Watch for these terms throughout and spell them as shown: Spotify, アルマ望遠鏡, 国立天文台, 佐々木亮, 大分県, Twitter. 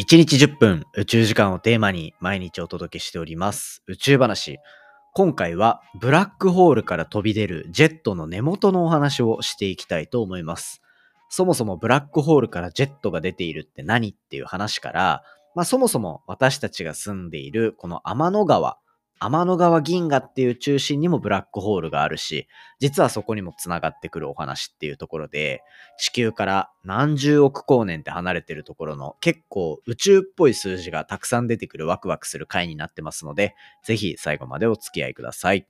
1日10分宇宙時間をテーマに毎日お届けしております宇宙話。今回はブラックホールから飛び出るジェットの根元のお話をしていきたいと思います。そもそもブラックホールからジェットが出ているって何っていう話から、そもそも私たちが住んでいるこの天の川銀河っていう中心にもブラックホールがあるし、実はそこにもつながってくるお話っていうところで、地球から何十億光年って離れてるところの結構宇宙っぽい数字がたくさん出てくるワクワクする回になってますので、ぜひ最後までお付き合いください。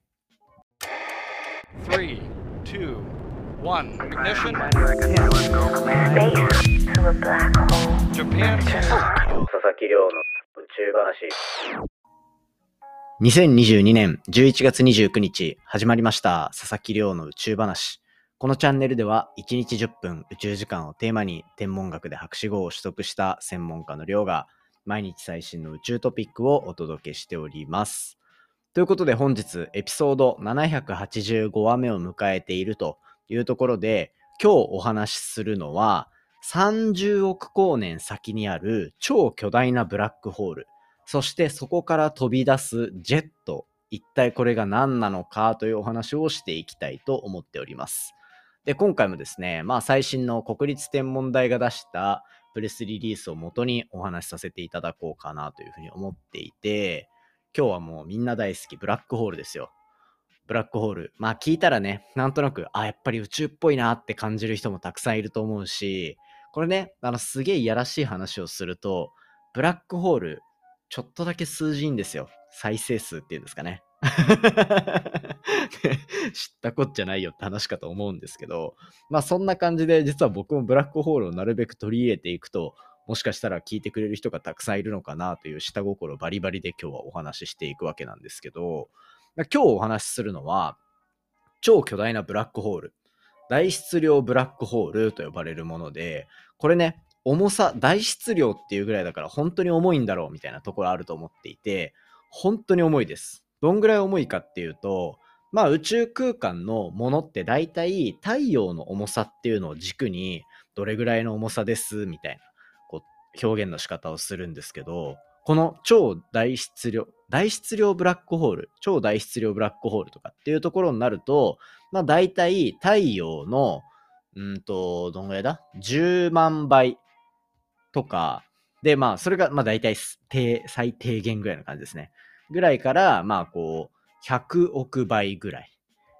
3、2、12022年11月29日始まりました佐々木亮の宇宙話。このチャンネルでは1日10分宇宙時間をテーマに天文学で博士号を取得した専門家の亮が毎日最新の宇宙トピックをお届けしております。ということで本日エピソード785話目を迎えているというところで、今日お話しするのは30億光年先にある超巨大なブラックホール、そしてそこから飛び出すジェット、一体これが何なのかというお話をしていきたいと思っております。で、今回もですね、最新の国立天文台が出したプレスリリースを元にお話しさせていただこうかなというふうに思っていて、今日はもうみんな大好きブラックホールですよ。ブラックホール。聞いたらね、なんとなく、やっぱり宇宙っぽいなって感じる人もたくさんいると思うし、これね、すげえいやらしい話をすると、ブラックホール、ちょっとだけ数字いいんですよ。再生数っていうんですかね。知ったこっちゃないよって話かと思うんですけど、そんな感じで実は僕もブラックホールをなるべく取り入れていくと、もしかしたら聞いてくれる人がたくさんいるのかなという下心バリバリで今日はお話ししていくわけなんですけど、今日お話しするのは超巨大なブラックホール、大質量ブラックホールと呼ばれるもので、これね、重さ、大質量っていうぐらいだから本当に重いんだろうみたいなところあると思っていて、本当に重いです。どんぐらい重いかっていうと、宇宙空間のものって大体太陽の重さっていうのを軸にどれぐらいの重さですみたいなこう表現の仕方をするんですけど、この超大質量ブラックホールとかっていうところになると、大体太陽のどんぐらいだ ?10 万倍。とかで、それが大体最低限ぐらいの感じですね。ぐらいから100億倍ぐらい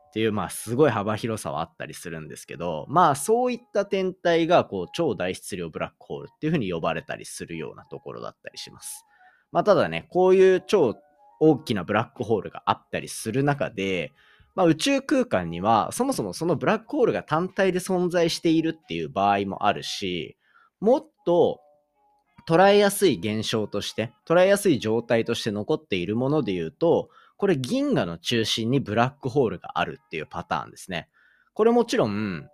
っていうすごい幅広さはあったりするんですけど、そういった天体が超大質量ブラックホールっていうふうに呼ばれたりするようなところだったりします。ただね、こういう超大きなブラックホールがあったりする中で、宇宙空間にはそもそもそのブラックホールが単体で存在しているっていう場合もあるし、もっと捉えやすい状態として残っているもので言うと、これ銀河の中心にブラックホールがあるっていうパターンですね。これもちろん、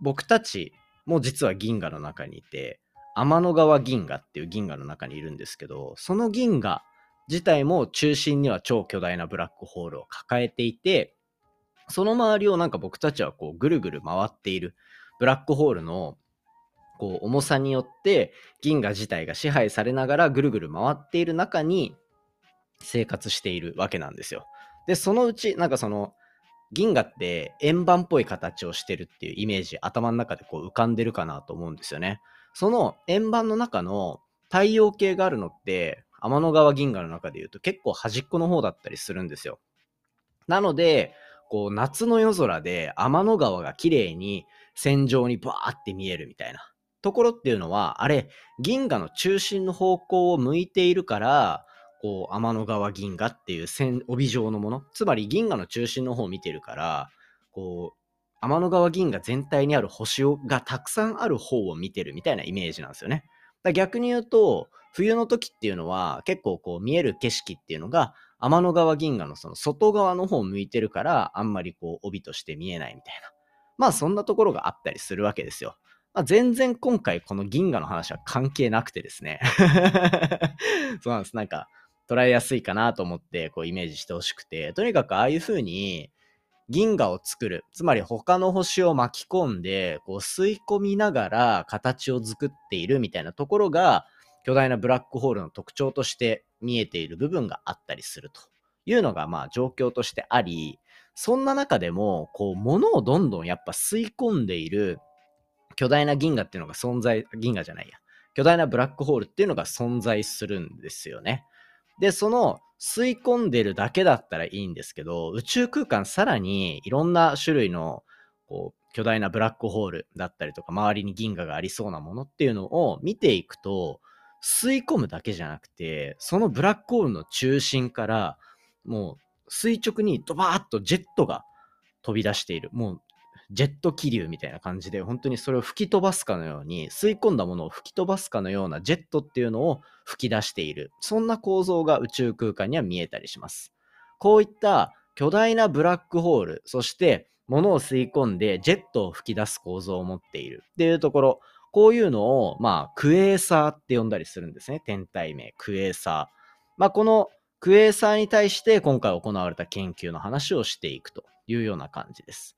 僕たちも実は銀河の中にいて、天の川銀河っていう銀河の中にいるんですけど、その銀河自体も中心には超巨大なブラックホールを抱えていて、その周りを僕たちはぐるぐる回っているブラックホールの重さによって銀河自体が支配されながらぐるぐる回っている中に生活しているわけなんですよ。で、そのうちその銀河って円盤っぽい形をしてるっていうイメージ、頭の中で浮かんでるかなと思うんですよね。その円盤の中の太陽系があるのって天の川銀河の中でいうと結構端っこの方だったりするんですよ。なので夏の夜空で天の川が綺麗に線状にバーって見えるみたいなところっていうのは、銀河の中心の方向を向いているから、天の川銀河っていう帯状のもの、つまり銀河の中心の方を見てるから、天の川銀河全体にある星がたくさんある方を見てるみたいなイメージなんですよね。だから逆に言うと、冬の時っていうのは結構見える景色っていうのが天の川銀河のその外側の方を向いてるから、あんまり帯として見えないみたいな、そんなところがあったりするわけですよ。全然今回この銀河の話は関係なくてですねそうなんです。捉えやすいかなと思ってイメージしてほしくて、とにかくああいう風に銀河を作る、つまり他の星を巻き込んで吸い込みながら形を作っているみたいなところが巨大なブラックホールの特徴として見えている部分があったりするというのがまあ状況としてあり、そんな中でもこう物をどんどんやっぱ吸い込んでいる巨大な銀河っていうのが存在、銀河じゃないや、巨大なブラックホールっていうのが存在するんですよね。で、その吸い込んでるだけだったらいいんですけど、宇宙空間さらにいろんな種類のこう巨大なブラックホールだったりとか、周りに銀河がありそうなものっていうのを見ていくと、吸い込むだけじゃなくて、そのブラックホールの中心からもう垂直にドバーッとジェットが飛び出している、もうジェット気流みたいな感じで、本当にそれを吹き飛ばすかのように、吸い込んだものを吹き飛ばすかのようなジェットっていうのを吹き出している、そんな構造が宇宙空間には見えたりします。こういった巨大なブラックホール、そして物を吸い込んでジェットを吹き出す構造を持っているっていうところ、こういうのをまあクエーサーって呼んだりするんですね。天体名クエーサー。まあこのクエーサーに対して今回行われた研究の話をしていくというような感じです。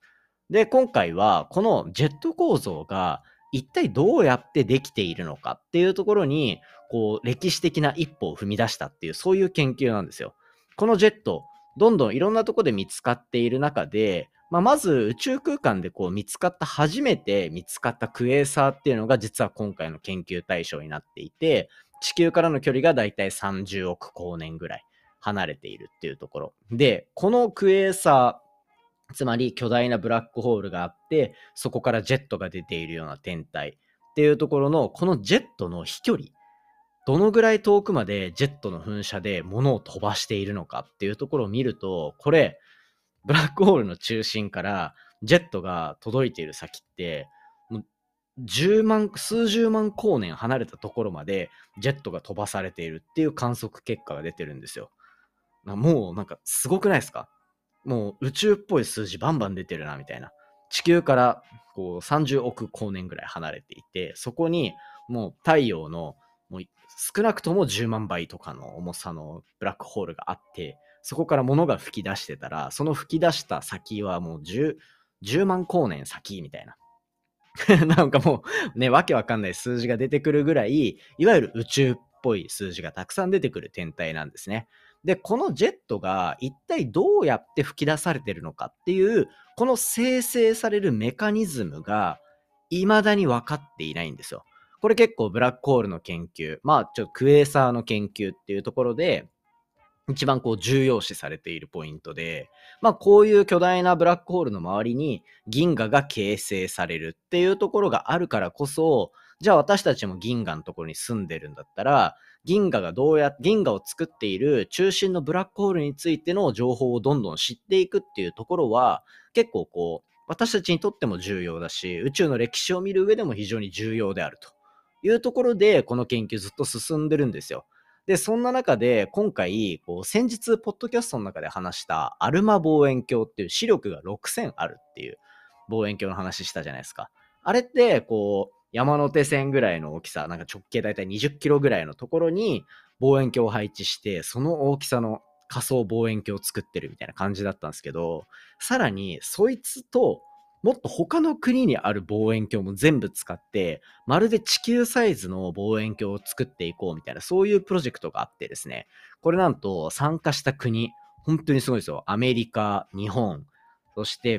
で、今回はこのジェット構造が一体どうやってできているのかっていうところに、こう歴史的な一歩を踏み出したっていう、そういう研究なんですよ。このジェット、どんどんいろんなところで見つかっている中で、まず宇宙空間でこう見つかった、初めて見つかったクエーサーっていうのが実は今回の研究対象になっていて、地球からの距離がだいたい30億光年ぐらい離れているっていうところで、このクエーサー、つまり巨大なブラックホールがあって、そこからジェットが出ているような天体っていうところの、このジェットの飛距離、どのぐらい遠くまでジェットの噴射で物を飛ばしているのかっていうところを見ると、これブラックホールの中心からジェットが届いている先って、もう数十万光年離れたところまでジェットが飛ばされているっていう観測結果が出てるんですよ。もうなんかすごくないですか？もう宇宙っぽい数字バンバン出てるなみたいな。地球からこう30億光年ぐらい離れていて、そこにもう太陽のもう少なくとも10万倍とかの重さのブラックホールがあって、そこから物が吹き出してたら、その吹き出した先はもう 10万光年先みたいななんかもうね、わけわかんない数字が出てくるぐらい、いわゆる宇宙っぽい数字がたくさん出てくる天体なんですね。で、このジェットが一体どうやって吹き出されてるのかっていう、この生成されるメカニズムが未だに分かっていないんですよ。これ結構ブラックホールの研究、クエーサーの研究っていうところで一番こう重要視されているポイントで、こういう巨大なブラックホールの周りに銀河が形成されるっていうところがあるからこそ、じゃあ私たちも銀河のところに住んでるんだったら、銀河を作っている中心のブラックホールについての情報をどんどん知っていくっていうところは、結構こう私たちにとっても重要だし、宇宙の歴史を見る上でも非常に重要であるというところで、この研究ずっと進んでるんですよ。で、そんな中で今回こう先日ポッドキャストの中で話したアルマ望遠鏡っていう、視力が6000あるっていう望遠鏡の話したじゃないですか。あれってこう山手線ぐらいの大きさ、なんか直径だいたい20キロぐらいのところに望遠鏡を配置して、その大きさの仮想望遠鏡を作ってるみたいな感じだったんですけど、さらにそいつともっと他の国にある望遠鏡も全部使って、まるで地球サイズの望遠鏡を作っていこうみたいな、そういうプロジェクトがあってですね、これなんと参加した国、本当にすごいですよ。アメリカ、日本、そして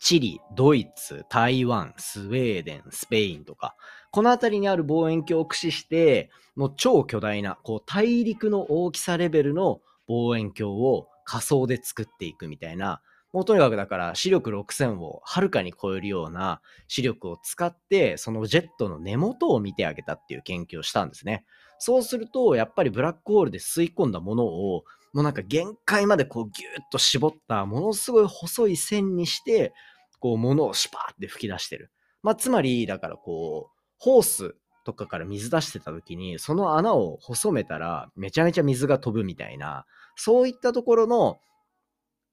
チリ、ドイツ、台湾、スウェーデン、スペインとか、この辺りにある望遠鏡を駆使して、もう超巨大な、こう大陸の大きさレベルの望遠鏡を仮想で作っていくみたいな、もうとにかくだから視力6000をはるかに超えるような視力を使って、そのジェットの根元を見てあげたっていう研究をしたんですね。そうすると、やっぱりブラックホールで吸い込んだものを、もうなんか限界までこうギュッと絞ったものすごい細い線にしてこう物をシュパーって吹き出してる。つまりだからこうホースとかから水出してた時にその穴を細めたらめちゃめちゃ水が飛ぶみたいな、そういったところの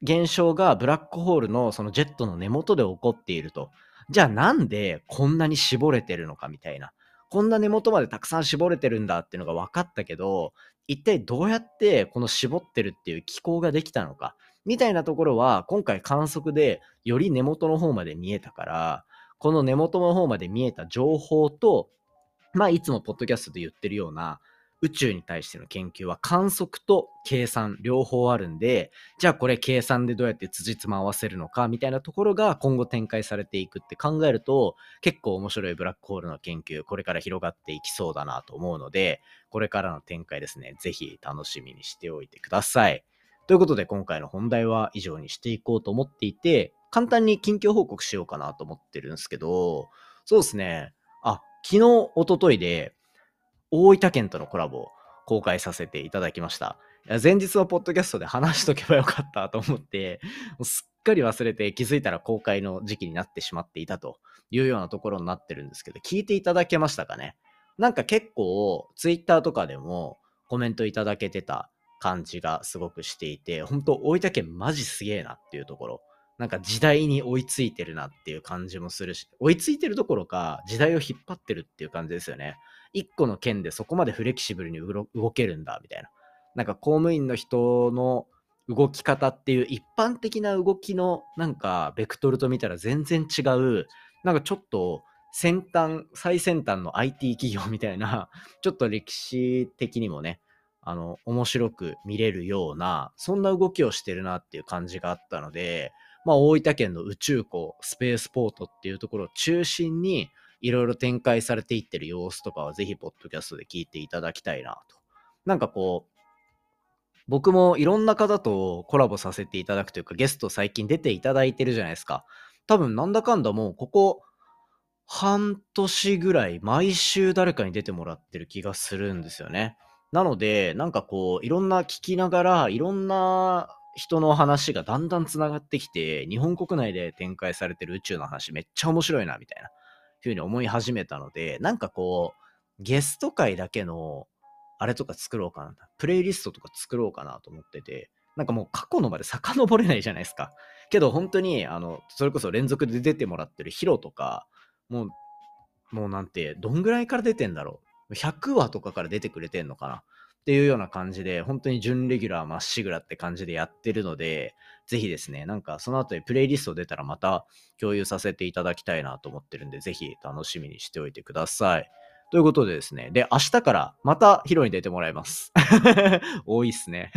現象がブラックホールのそのジェットの根元で起こっていると。じゃあなんでこんなに絞れてるのかみたいな。こんな根元までたくさん絞れてるんだっていうのが分かったけど、一体どうやってこの絞ってるっていう機構ができたのかみたいなところは、今回観測でより根元の方まで見えたから、この根元の方まで見えた情報とまあいつもポッドキャストで言ってるような宇宙に対しての研究は観測と計算両方あるんで、じゃあこれ計算でどうやって辻褄合わせるのかみたいなところが今後展開されていくって考えると、結構面白いブラックホールの研究これから広がっていきそうだなと思うので、これからの展開ですね、ぜひ楽しみにしておいてください。ということで今回の本題は以上にしていこうと思っていて、簡単に近況報告しようかなと思ってるんですけど、そうですね、昨日一昨日で大分県とのコラボを公開させていただきました。前日はポッドキャストで話しとけばよかったと思って、すっかり忘れて気づいたら公開の時期になってしまっていたというようなところになってるんですけど、聞いていただけましたかね？なんか結構ツイッターとかでもコメントいただけてた感じがすごくしていて、本当大分県マジすげえなっていうところ、なんか時代に追いついてるなっていう感じもするし、追いついてるどころか時代を引っ張ってるっていう感じですよね。一個の県でそこまでフレキシブルに動けるんだみたいな、なんか公務員の人の動き方っていう一般的な動きのなんかベクトルと見たら全然違う、なんかちょっと最先端の IT 企業みたいな、ちょっと歴史的にもね面白く見れるような、そんな動きをしてるなっていう感じがあったので、まあ大分県の宇宙港スペースポートっていうところを中心にいろいろ展開されていってる様子とかはぜひポッドキャストで聞いていただきたいなと。なんかこう僕もいろんな方とコラボさせていただくというか、ゲスト最近出ていただいてるじゃないですか。多分なんだかんだもうここ半年ぐらい毎週誰かに出てもらってる気がするんですよね。なのでなんかこういろんな聞きながらいろんな人の話がだんだんつながってきて、日本国内で展開されてる宇宙の話めっちゃ面白いなみたいなふうに思い始めたので、なんかこうゲスト会だけのあれとか作ろうかな、プレイリストとか作ろうかなと思ってて、なんかもう過去のまで遡れないじゃないですか。けど本当にそれこそ連続で出てもらってるヒロとかもうなんてどんぐらいから出てんだろう、100話とかから出てくれてんのかなっていうような感じで、本当に準レギュラーまっしぐらって感じでやってるので、ぜひですね、なんかその後にプレイリスト出たらまた共有させていただきたいなと思ってるんで、ぜひ楽しみにしておいてください。ということでですね、で明日からまたヒロに出てもらいます多いっすね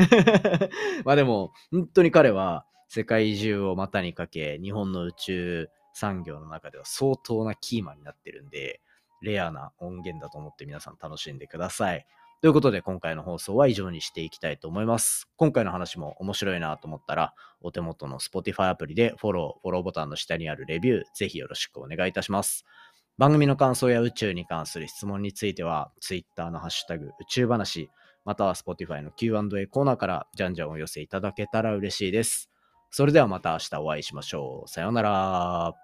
まあでも本当に彼は世界中を股にかけ、日本の宇宙産業の中では相当なキーマンになってるんで、レアな音源だと思って皆さん楽しんでください。ということで今回の放送は以上にしていきたいと思います。今回の話も面白いなと思ったら、お手元の Spotify アプリでフォローボタンの下にあるレビュー、ぜひよろしくお願いいたします。番組の感想や宇宙に関する質問については、Twitter のハッシュタグ宇宙話、または Spotify の Q&A コーナーからじゃんじゃんお寄せいただけたら嬉しいです。それではまた明日お会いしましょう。さようなら。